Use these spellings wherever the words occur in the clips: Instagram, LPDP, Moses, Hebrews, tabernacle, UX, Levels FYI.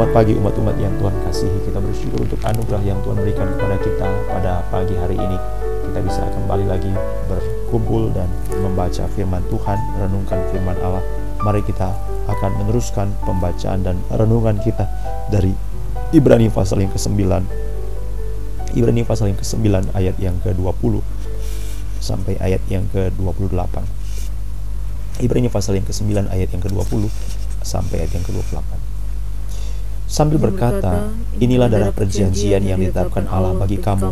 Selamat pagi umat-umat yang Tuhan kasihi. Kita bersyukur untuk anugerah yang Tuhan berikan kepada kita pada pagi hari ini. Kita bisa kembali lagi berkumpul dan membaca firman Tuhan, renungkan firman Allah. Mari kita akan meneruskan pembacaan dan renungan kita dari Ibrani pasal yang ke-9. Ibrani pasal yang ke-9 ayat yang ke-20 sampai ayat yang ke-28. Ibrani pasal yang ke-9 ayat yang ke-20 sampai ayat yang ke-28. Sambil berkata, inilah darah perjanjian yang ditetapkan Allah bagi kamu,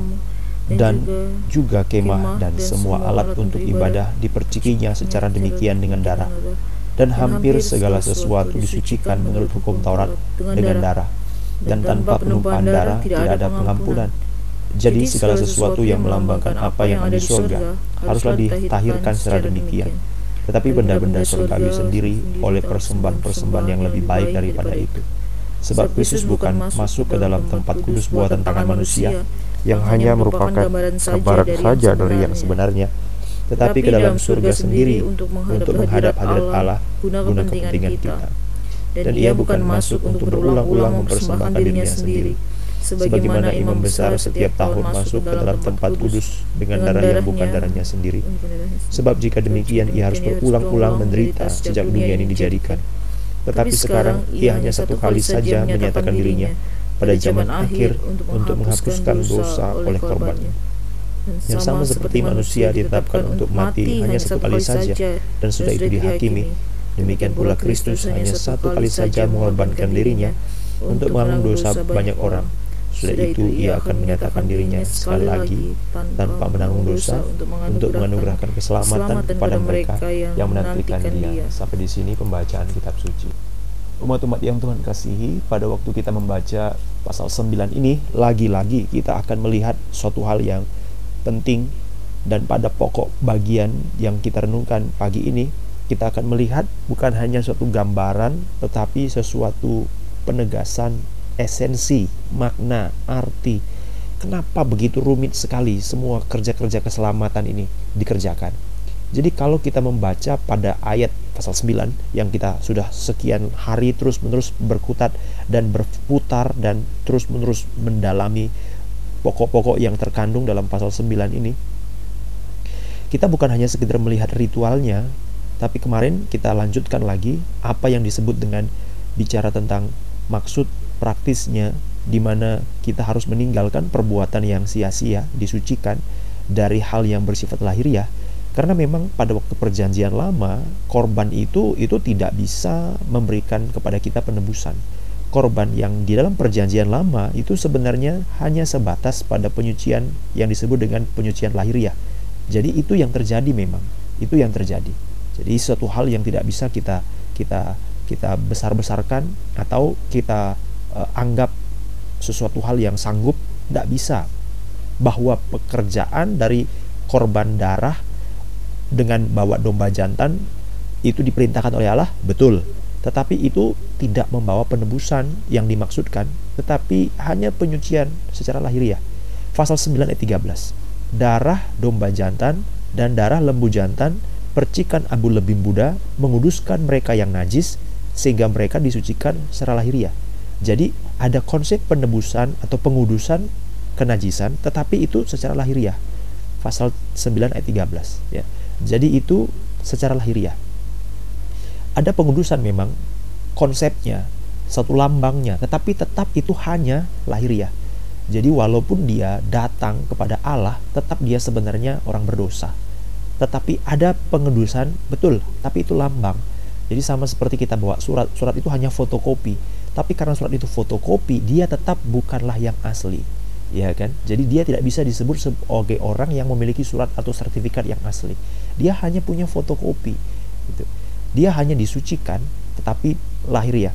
dan juga kemah dan semua alat untuk ibadah dipercikinya secara demikian dengan darah, dan hampir segala sesuatu disucikan menurut hukum Taurat dengan darah, dan tanpa penumpahan darah tidak ada pengampunan. Jadi segala sesuatu yang melambangkan apa yang ada di surga haruslah ditahirkan secara demikian. Tetapi benda-benda surgawi sendiri oleh persembahan-persembahan yang lebih baik daripada itu. Sebab Kristus bukan masuk ke dalam tempat kudus buatan tangan manusia yang hanya merupakan gambaran saja dari yang sebenarnya, tetapi ke dalam surga sendiri untuk menghadap hadirat Allah guna kepentingan kita. Dan ia bukan masuk untuk berulang-ulang mempersembahkan dirinya sendiri, sebagaimana imam besar setiap tahun masuk ke dalam tempat kudus dengan darah yang bukan darahnya sendiri. Sebab jika demikian ia harus berulang-ulang menderita sejak dunia ini dijadikan. Tetapi sekarang ia hanya satu kali saja menyatakan dirinya pada zaman akhir untuk menghapuskan dosa oleh korbannya. Yang sama seperti manusia ditetapkan untuk mati hanya satu kali saja dan sudah itu dihakimi, demikian pula Kristus hanya satu kali saja mengorbankan dirinya untuk menanggung dosa banyak orang. Sudah itu ia akan menyatakan dirinya sekali lagi tanpa menanggung dosa untuk menganugerahkan keselamatan kepada mereka yang menantikan dia. Sampai di sini pembacaan kitab suci. Umat-umat yang Tuhan kasihi, pada waktu kita membaca pasal 9 ini, lagi-lagi kita akan melihat suatu hal yang penting, dan pada pokok bagian yang kita renungkan pagi ini, kita akan melihat bukan hanya suatu gambaran, tetapi sesuatu penegasan esensi, makna, arti. Kenapa begitu rumit sekali semua kerja-kerja keselamatan ini dikerjakan? Jadi kalau kita membaca pada ayat pasal 9 yang kita sudah sekian hari terus-menerus berkutat dan berputar dan terus-menerus mendalami pokok-pokok yang terkandung dalam pasal 9 ini, kita bukan hanya sekedar melihat ritualnya, tapi kemarin kita lanjutkan lagi apa yang disebut dengan bicara tentang maksud praktisnya, di mana kita harus meninggalkan perbuatan yang sia-sia, disucikan dari hal yang bersifat lahiriah. Karena memang pada waktu perjanjian lama, korban itu tidak bisa memberikan kepada kita penebusan. Korban yang di dalam perjanjian lama itu sebenarnya hanya sebatas pada penyucian yang disebut dengan penyucian lahiriah. Jadi itu yang terjadi memang, itu yang terjadi. Jadi suatu hal yang tidak bisa kita besar-besarkan atau kita anggap sesuatu hal yang sanggup, tidak bisa, bahwa pekerjaan dari korban darah dengan bawa domba jantan itu diperintahkan oleh Allah, betul, tetapi itu tidak membawa penebusan yang dimaksudkan, tetapi hanya penyucian secara lahiriah. Pasal 9 ayat 13, darah domba jantan dan darah lembu jantan, percikan abu lebim Buddha menguduskan mereka yang najis sehingga mereka disucikan secara lahiriah. Jadi ada konsep penebusan atau pengudusan kenajisan, tetapi itu secara lahiriah. Pasal 9 ayat 13 ya. Jadi itu secara lahiriah. Ada pengudusan memang konsepnya, satu lambangnya, tetapi tetap itu hanya lahiriah. Jadi walaupun dia datang kepada Allah, tetap dia sebenarnya orang berdosa. Tetapi ada pengudusan, betul, tapi itu lambang. Jadi sama seperti kita bawa surat itu hanya fotokopi. Tapi karena surat itu fotokopi, dia tetap bukanlah yang asli, ya kan? Jadi dia tidak bisa disebut sebagai orang yang memiliki surat atau sertifikat yang asli. Dia hanya punya fotokopi, gitu. Dia hanya disucikan, tetapi lahiriah.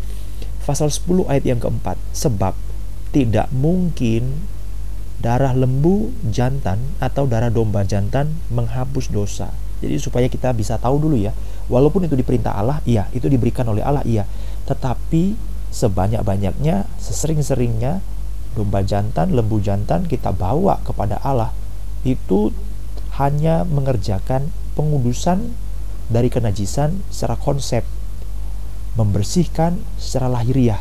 Pasal 10 ayat yang keempat, sebab tidak mungkin darah lembu jantan atau darah domba jantan menghapus dosa. Jadi supaya kita bisa tahu dulu ya, walaupun itu diperintah Allah, iya, itu diberikan oleh Allah, iya, tetapi sebanyak-banyaknya, sesering-seringnya domba jantan, lembu jantan kita bawa kepada Allah itu hanya mengerjakan pengudusan dari kenajisan secara konsep, membersihkan secara lahiriah.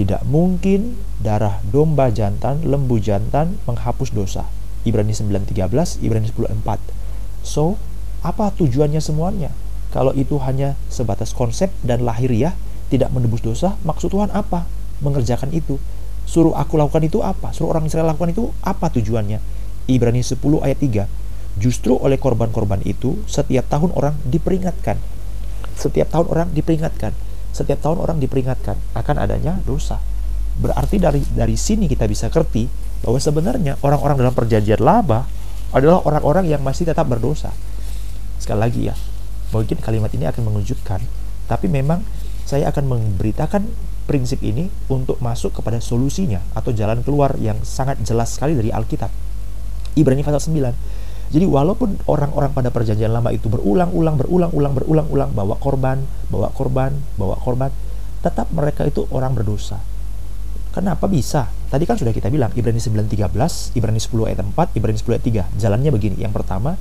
Tidak mungkin darah domba jantan, lembu jantan menghapus dosa. Ibrani 9:13, Ibrani 10:4. So, apa tujuannya semuanya? Kalau itu hanya sebatas konsep dan lahiriah, tidak menebus dosa, maksud Tuhan apa? Mengerjakan itu. Suruh aku lakukan itu apa? Suruh orang Israel lakukan itu apa tujuannya? Ibrani 10:3. Justru oleh korban-korban itu, setiap tahun orang diperingatkan akan adanya dosa. Berarti dari sini kita bisa ngerti bahwa sebenarnya orang-orang dalam perjanjian lama adalah orang-orang yang masih tetap berdosa. Sekali lagi ya, mungkin kalimat ini akan mengejutkan, tapi memang saya akan memberitakan prinsip ini untuk masuk kepada solusinya atau jalan keluar yang sangat jelas sekali dari Alkitab. Ibrani pasal 9. Jadi walaupun orang-orang pada perjanjian lama itu berulang-ulang bawa korban, tetap mereka itu orang berdosa. Kenapa bisa? Tadi kan sudah kita bilang, Ibrani 9:13, Ibrani 10:4, Ibrani 10:3. Jalannya begini. Yang pertama,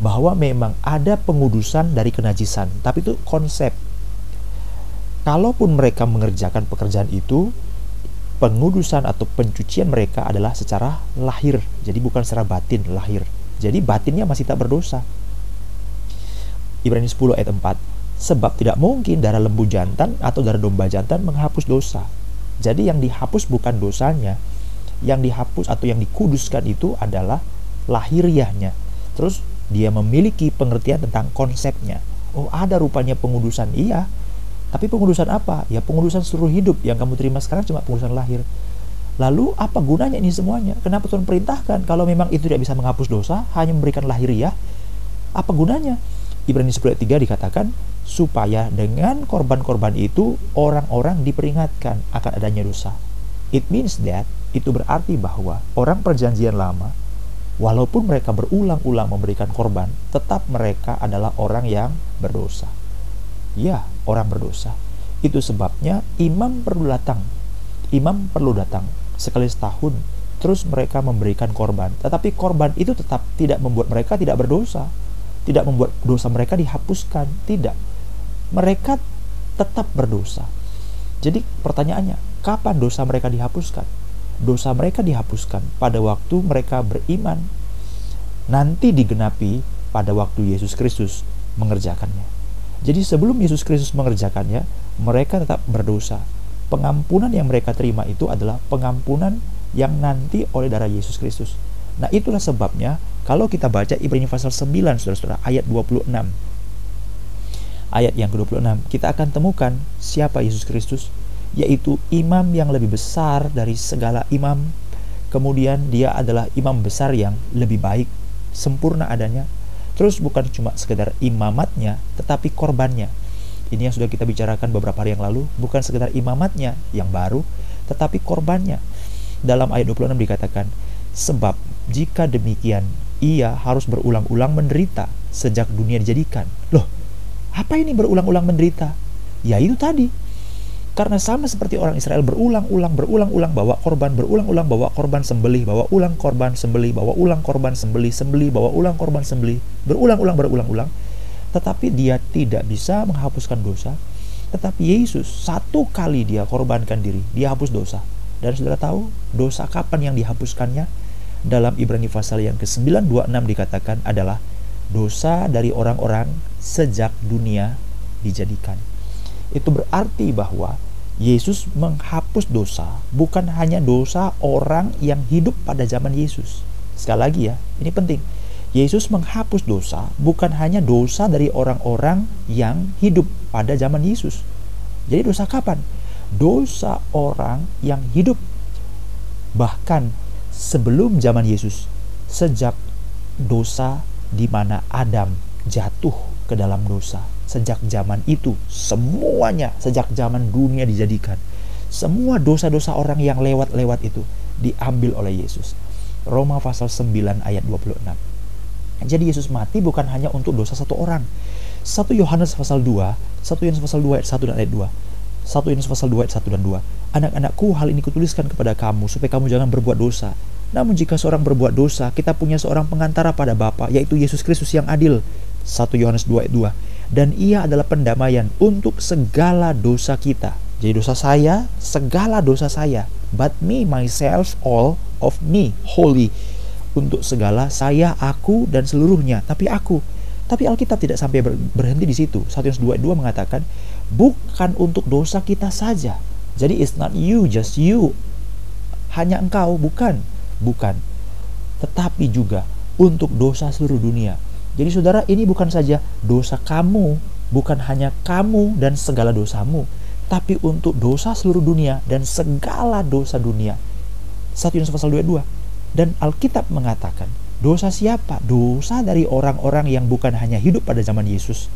bahwa memang ada pengudusan dari kenajisan, tapi itu konsep. Kalaupun mereka mengerjakan pekerjaan itu, pengudusan atau pencucian mereka adalah secara lahir. Jadi bukan secara batin, lahir. Jadi batinnya masih tak berdosa. Ibrani 10:4. Sebab tidak mungkin darah lembu jantan atau darah domba jantan menghapus dosa. Jadi yang dihapus bukan dosanya. Yang dihapus atau yang dikuduskan itu adalah lahiriahnya. Terus dia memiliki pengertian tentang konsepnya. Oh, ada rupanya pengudusan. Iya. Tapi pengudusan apa? Ya pengudusan seluruh hidup. Yang kamu terima sekarang cuma pengudusan lahir. Lalu apa gunanya ini semuanya? Kenapa Tuhan perintahkan kalau memang itu tidak bisa menghapus dosa, hanya memberikan lahiriah? Apa gunanya? Ibrani 10:3 dikatakan, supaya dengan korban-korban itu orang-orang diperingatkan akan adanya dosa. It means that, itu berarti bahwa orang perjanjian lama, walaupun mereka berulang-ulang memberikan korban, tetap mereka adalah orang yang berdosa. Ya, orang berdosa. Itu sebabnya imam perlu datang sekali setahun, terus mereka memberikan korban. Tetapi korban itu tetap tidak membuat mereka tidak berdosa, tidak membuat dosa mereka dihapuskan, tidak. Mereka tetap berdosa. Jadi pertanyaannya, kapan dosa mereka dihapuskan? Dosa mereka dihapuskan pada waktu mereka beriman, nanti digenapi pada waktu Yesus Kristus mengerjakannya. Jadi sebelum Yesus Kristus mengerjakannya, mereka tetap berdosa. Pengampunan yang mereka terima itu adalah pengampunan yang nanti oleh darah Yesus Kristus. Nah, itulah sebabnya kalau kita baca Ibrani pasal 9, saudara-saudara, ayat 26. Ayat yang ke-26, kita akan temukan siapa Yesus Kristus, yaitu imam yang lebih besar dari segala imam. Kemudian dia adalah imam besar yang lebih baik, sempurna adanya. Terus bukan cuma sekedar imamatnya, tetapi korbannya. Ini yang sudah kita bicarakan beberapa hari yang lalu, bukan sekedar imamatnya yang baru, tetapi korbannya. Dalam ayat 26 dikatakan, sebab jika demikian, ia harus berulang-ulang menderita sejak dunia dijadikan. Loh, apa ini berulang-ulang menderita? Ya itu tadi. Karena sama seperti orang Israel berulang-ulang bawa korban, sembelih, bawa ulang korban, sembelih, bawa ulang korban, sembelih, bawa ulang korban, sembelih, berulang-ulang. Tetapi dia tidak bisa menghapuskan dosa. Tetapi Yesus, satu kali dia korbankan diri, dia hapus dosa. Dan saudara tahu dosa kapan yang dihapuskannya? Dalam Ibrani pasal yang ke-9:26 dikatakan adalah dosa dari orang-orang sejak dunia dijadikan. Itu berarti bahwa Yesus menghapus dosa, bukan hanya dosa orang yang hidup pada zaman Yesus. Sekali lagi ya, ini penting. Yesus menghapus dosa bukan hanya dosa dari orang-orang yang hidup pada zaman Yesus. Jadi dosa kapan? Dosa orang yang hidup bahkan sebelum zaman Yesus, sejak dosa di mana Adam jatuh ke dalam dosa. Sejak zaman itu, semuanya sejak zaman dunia dijadikan. Semua dosa-dosa orang yang lewat-lewat itu diambil oleh Yesus. Roma pasal 9 ayat 26. Jadi Yesus mati bukan hanya untuk dosa satu orang. 1 Yohanes pasal 2 ayat 1 dan 2. Anak-anakku, hal ini kutuliskan kepada kamu supaya kamu jangan berbuat dosa. Namun jika seorang berbuat dosa, kita punya seorang pengantara pada Bapa, yaitu Yesus Kristus yang adil. 1 Yohanes 2 ayat 2. Dan ia adalah pendamaian untuk segala dosa kita. Jadi dosa saya, segala dosa saya, but me, myself, all of me, holy. Untuk segala saya, aku, dan seluruhnya, tapi aku. Tapi Alkitab tidak sampai berhenti di situ. 1 Yohanes 2:2 mengatakan, bukan untuk dosa kita saja. Jadi it's not you, just you. Hanya engkau, bukan. Bukan. Tetapi juga untuk dosa seluruh dunia. Jadi saudara, ini bukan saja dosa kamu, bukan hanya kamu dan segala dosamu, tapi untuk dosa seluruh dunia dan segala dosa dunia. 1 Yohanes pasal 2:2. Dan Alkitab mengatakan, dosa siapa? Dosa dari orang-orang yang bukan hanya hidup pada zaman Yesus.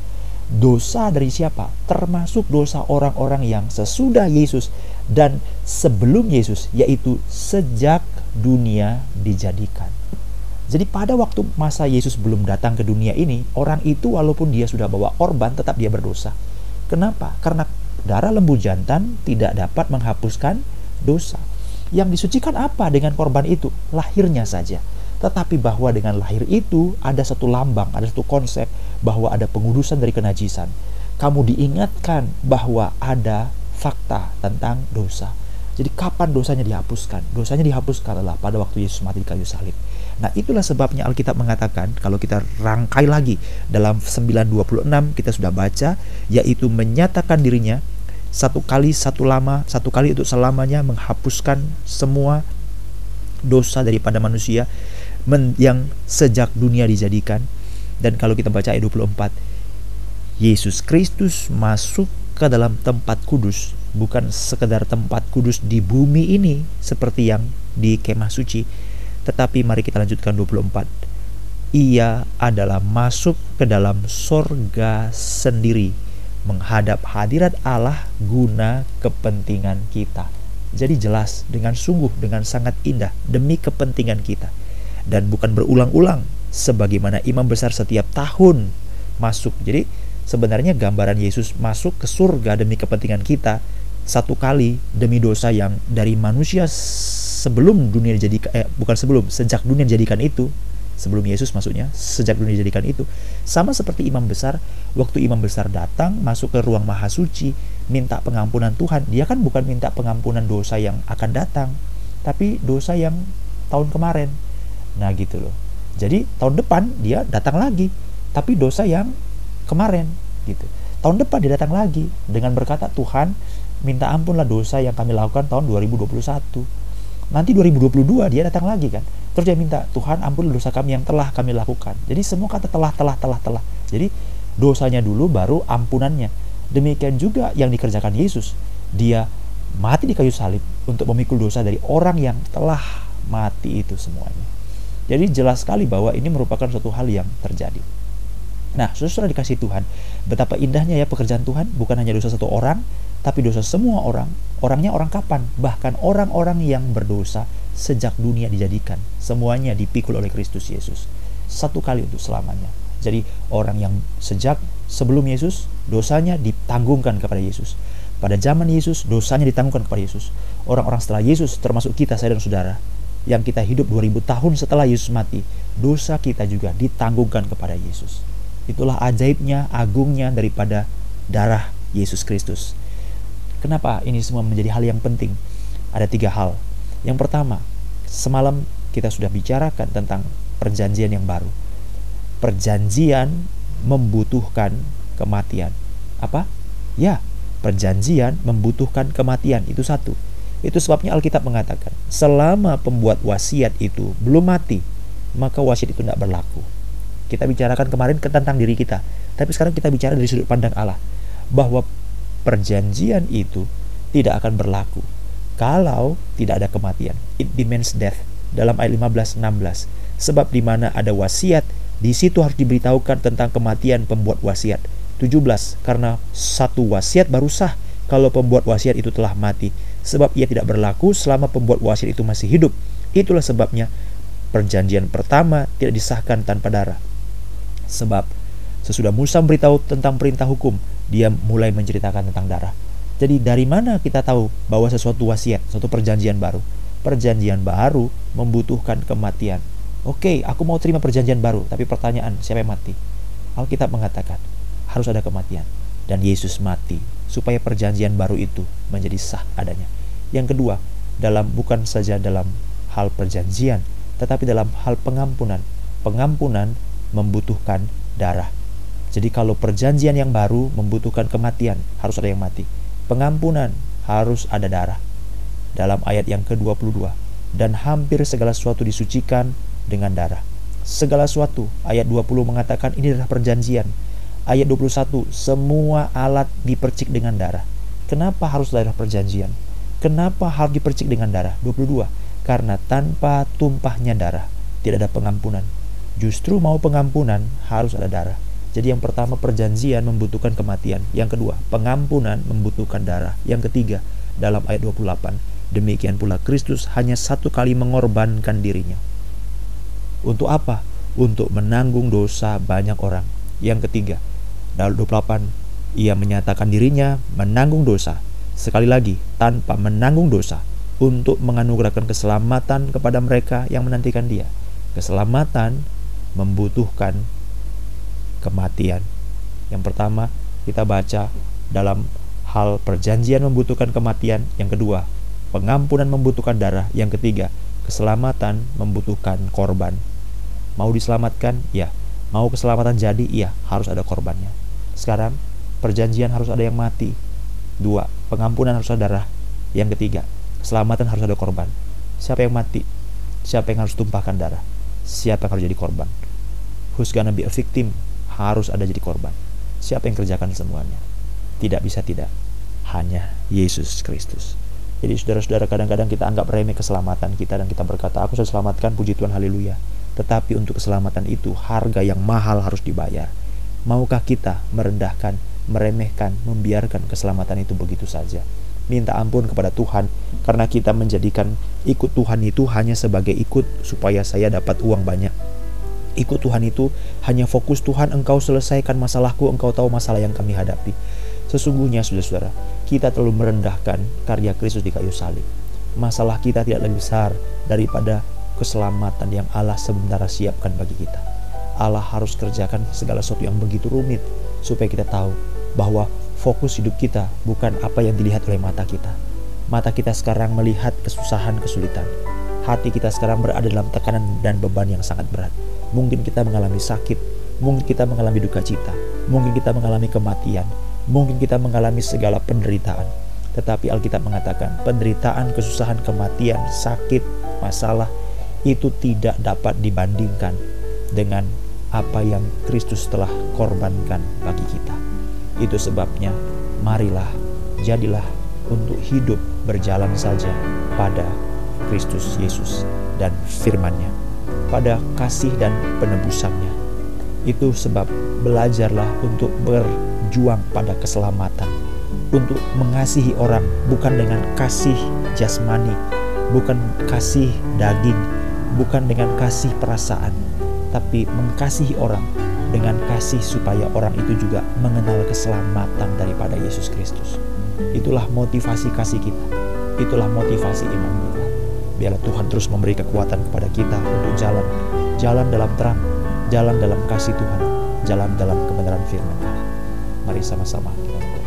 Dosa dari siapa? Termasuk dosa orang-orang yang sesudah Yesus dan sebelum Yesus, yaitu sejak dunia dijadikan. Jadi pada waktu masa Yesus belum datang ke dunia ini, orang itu walaupun dia sudah bawa korban, tetap dia berdosa. Kenapa? Karena darah lembu jantan tidak dapat menghapuskan dosa. Yang disucikan apa dengan korban itu? Lahirnya saja. Tetapi bahwa dengan lahir itu ada satu lambang, ada satu konsep bahwa ada pengudusan dari kenajisan. Kamu diingatkan bahwa ada fakta tentang dosa. Jadi kapan dosanya dihapuskan? Dosanya dihapuskan adalah pada waktu Yesus mati di kayu salib. Nah, itulah sebabnya Alkitab mengatakan, kalau kita rangkai lagi dalam 9:26 kita sudah baca, yaitu menyatakan dirinya satu kali untuk selamanya menghapuskan semua dosa daripada manusia yang sejak dunia dijadikan. Dan kalau kita baca ayat 24, Yesus Kristus masuk ke dalam tempat kudus, bukan sekedar tempat kudus di bumi ini seperti yang di kemah suci, tetapi mari kita lanjutkan 24. Ia adalah masuk ke dalam sorga sendiri, menghadap hadirat Allah guna kepentingan kita. Jadi jelas, dengan sungguh, dengan sangat indah, demi kepentingan kita. Dan bukan berulang-ulang, sebagaimana imam besar setiap tahun masuk. Jadi sebenarnya gambaran Yesus masuk ke surga demi kepentingan kita, satu kali demi dosa yang dari manusia sebelum dunia dijadikan, sejak dunia dijadikan itu, sebelum Yesus maksudnya, sejak dunia dijadikan itu. Sama seperti imam besar, waktu imam besar datang masuk ke ruang mahasuci minta pengampunan Tuhan, dia kan bukan minta pengampunan dosa yang akan datang, tapi dosa yang tahun kemarin. Nah gitu loh. Jadi tahun depan dia datang lagi, tapi dosa yang kemarin gitu. Tahun depan dia datang lagi dengan berkata, Tuhan minta ampunlah dosa yang kami lakukan tahun 2021. Nanti 2022 dia datang lagi kan. Terus dia minta, Tuhan ampun dosa kami yang telah kami lakukan. Jadi semua kata telah. Jadi dosanya dulu baru ampunannya. Demikian juga yang dikerjakan Yesus. Dia mati di kayu salib untuk memikul dosa dari orang yang telah mati itu semuanya. Jadi jelas sekali bahwa ini merupakan suatu hal yang terjadi. Nah, saudara dikasih Tuhan, betapa indahnya ya pekerjaan Tuhan. Bukan hanya dosa satu orang, tapi dosa semua orang. Orangnya orang kapan? Bahkan orang-orang yang berdosa sejak dunia dijadikan. Semuanya dipikul oleh Kristus Yesus. Satu kali untuk selamanya. Jadi orang yang sejak sebelum Yesus, dosanya ditanggungkan kepada Yesus. Pada zaman Yesus, dosanya ditanggungkan kepada Yesus. Orang-orang setelah Yesus, termasuk kita, saya dan saudara, yang kita hidup 2000 tahun setelah Yesus mati, dosa kita juga ditanggungkan kepada Yesus. Itulah ajaibnya, agungnya daripada darah Yesus Kristus. Kenapa ini semua menjadi hal yang penting? Ada 3 hal. Yang pertama, semalam kita sudah bicarakan tentang perjanjian yang baru. Perjanjian membutuhkan kematian. Apa? Ya, perjanjian membutuhkan kematian. Itu satu. Itu sebabnya Alkitab mengatakan, selama pembuat wasiat itu belum mati, maka wasiat itu tidak berlaku. Kita bicarakan kemarin tentang diri kita, tapi sekarang kita bicara dari sudut pandang Allah. Bahwa perjanjian itu tidak akan berlaku kalau tidak ada kematian. It demands death dalam ayat 15-16. Sebab di mana ada wasiat, di situ harus diberitahukan tentang kematian pembuat wasiat. 17. Karena satu wasiat baru sah kalau pembuat wasiat itu telah mati. Sebab ia tidak berlaku selama pembuat wasiat itu masih hidup. Itulah sebabnya perjanjian pertama tidak disahkan tanpa darah. Sebab sesudah Musa memberitahu tentang perintah hukum, dia mulai menceritakan tentang darah. Jadi dari mana kita tahu bahwa sesuatu wasiat, suatu perjanjian baru? Perjanjian baru membutuhkan kematian. Oke, aku mau terima perjanjian baru, tapi pertanyaan, siapa yang mati? Alkitab mengatakan, harus ada kematian. Dan Yesus mati supaya perjanjian baru itu menjadi sah adanya. Yang kedua, bukan saja dalam hal perjanjian, tetapi dalam hal pengampunan. Pengampunan membutuhkan darah. Jadi kalau perjanjian yang baru membutuhkan kematian, harus ada yang mati. Pengampunan harus ada darah. Dalam ayat yang ke-22, dan hampir segala sesuatu disucikan dengan darah. Segala sesuatu, ayat 20 mengatakan ini adalah perjanjian. Ayat 21, semua alat dipercik dengan darah. Kenapa harus darah perjanjian? Kenapa harus dipercik dengan darah? 22, karena tanpa tumpahnya darah tidak ada pengampunan. Justru mau pengampunan harus ada darah. Jadi yang pertama, perjanjian membutuhkan kematian. Yang kedua, pengampunan membutuhkan darah. Yang ketiga, dalam ayat 28, demikian pula Kristus hanya satu kali mengorbankan dirinya. Untuk apa? Untuk menanggung dosa banyak orang. Yang ketiga, dalam 28, ia menyatakan dirinya menanggung dosa. Sekali lagi, tanpa menanggung dosa, untuk menganugerahkan keselamatan kepada mereka yang menantikan dia. Keselamatan membutuhkan kematian. Yang pertama, kita baca dalam hal perjanjian membutuhkan kematian. Yang kedua, pengampunan membutuhkan darah. Yang ketiga, keselamatan membutuhkan korban. Mau diselamatkan? Ya. Mau keselamatan jadi? Iya, harus ada korbannya. Sekarang, perjanjian harus ada yang mati. 2, pengampunan harus ada darah. Yang ketiga, keselamatan harus ada korban. Siapa yang mati? Siapa yang harus tumpahkan darah? Siapa yang harus jadi korban? Who's gonna be a victim? Harus ada jadi korban. Siapa yang kerjakan semuanya? Tidak bisa tidak, hanya Yesus Kristus. Jadi saudara-saudara, kadang-kadang kita anggap remeh keselamatan kita dan kita berkata, aku sudah diselamatkan, puji Tuhan, haleluya. Tetapi untuk keselamatan itu harga yang mahal harus dibayar. Maukah kita merendahkan, meremehkan, membiarkan keselamatan itu begitu saja? Minta ampun kepada Tuhan, karena kita menjadikan ikut Tuhan itu hanya sebagai ikut supaya saya dapat uang banyak. Ikut Tuhan itu hanya fokus, Tuhan, engkau selesaikan masalahku, engkau tahu masalah yang kami hadapi. Sesungguhnya saudara-saudara, kita terlalu merendahkan karya Kristus di kayu salib. Masalah kita tidak lebih besar daripada keselamatan yang Allah sementara siapkan bagi kita. Allah harus kerjakan segala sesuatu yang begitu rumit supaya kita tahu bahwa fokus hidup kita bukan apa yang dilihat oleh mata kita. Mata kita sekarang melihat kesusahan, kesulitan. Hati kita sekarang berada dalam tekanan dan beban yang sangat berat. Mungkin kita mengalami sakit, mungkin kita mengalami duka cita, mungkin kita mengalami kematian, mungkin kita mengalami segala penderitaan. Tetapi Alkitab mengatakan, penderitaan, kesusahan, kematian, sakit, masalah itu tidak dapat dibandingkan dengan apa yang Kristus telah korbankan bagi kita. Itu sebabnya marilah, jadilah untuk hidup berjalan saja pada Kristus Yesus dan firman-Nya, pada kasih dan penebusannya. Itu sebab belajarlah untuk berjuang pada keselamatan, untuk mengasihi orang bukan dengan kasih jasmani, bukan kasih daging, bukan dengan kasih perasaan, tapi mengasihi orang dengan kasih supaya orang itu juga mengenal keselamatan daripada Yesus Kristus. Itulah motivasi kasih kita. Itulah motivasi iman kita. Biarlah Tuhan terus memberi kekuatan kepada kita untuk jalan. Jalan dalam terang, jalan dalam kasih Tuhan, jalan dalam kebenaran firman Allah. Mari sama-sama kita berdoa.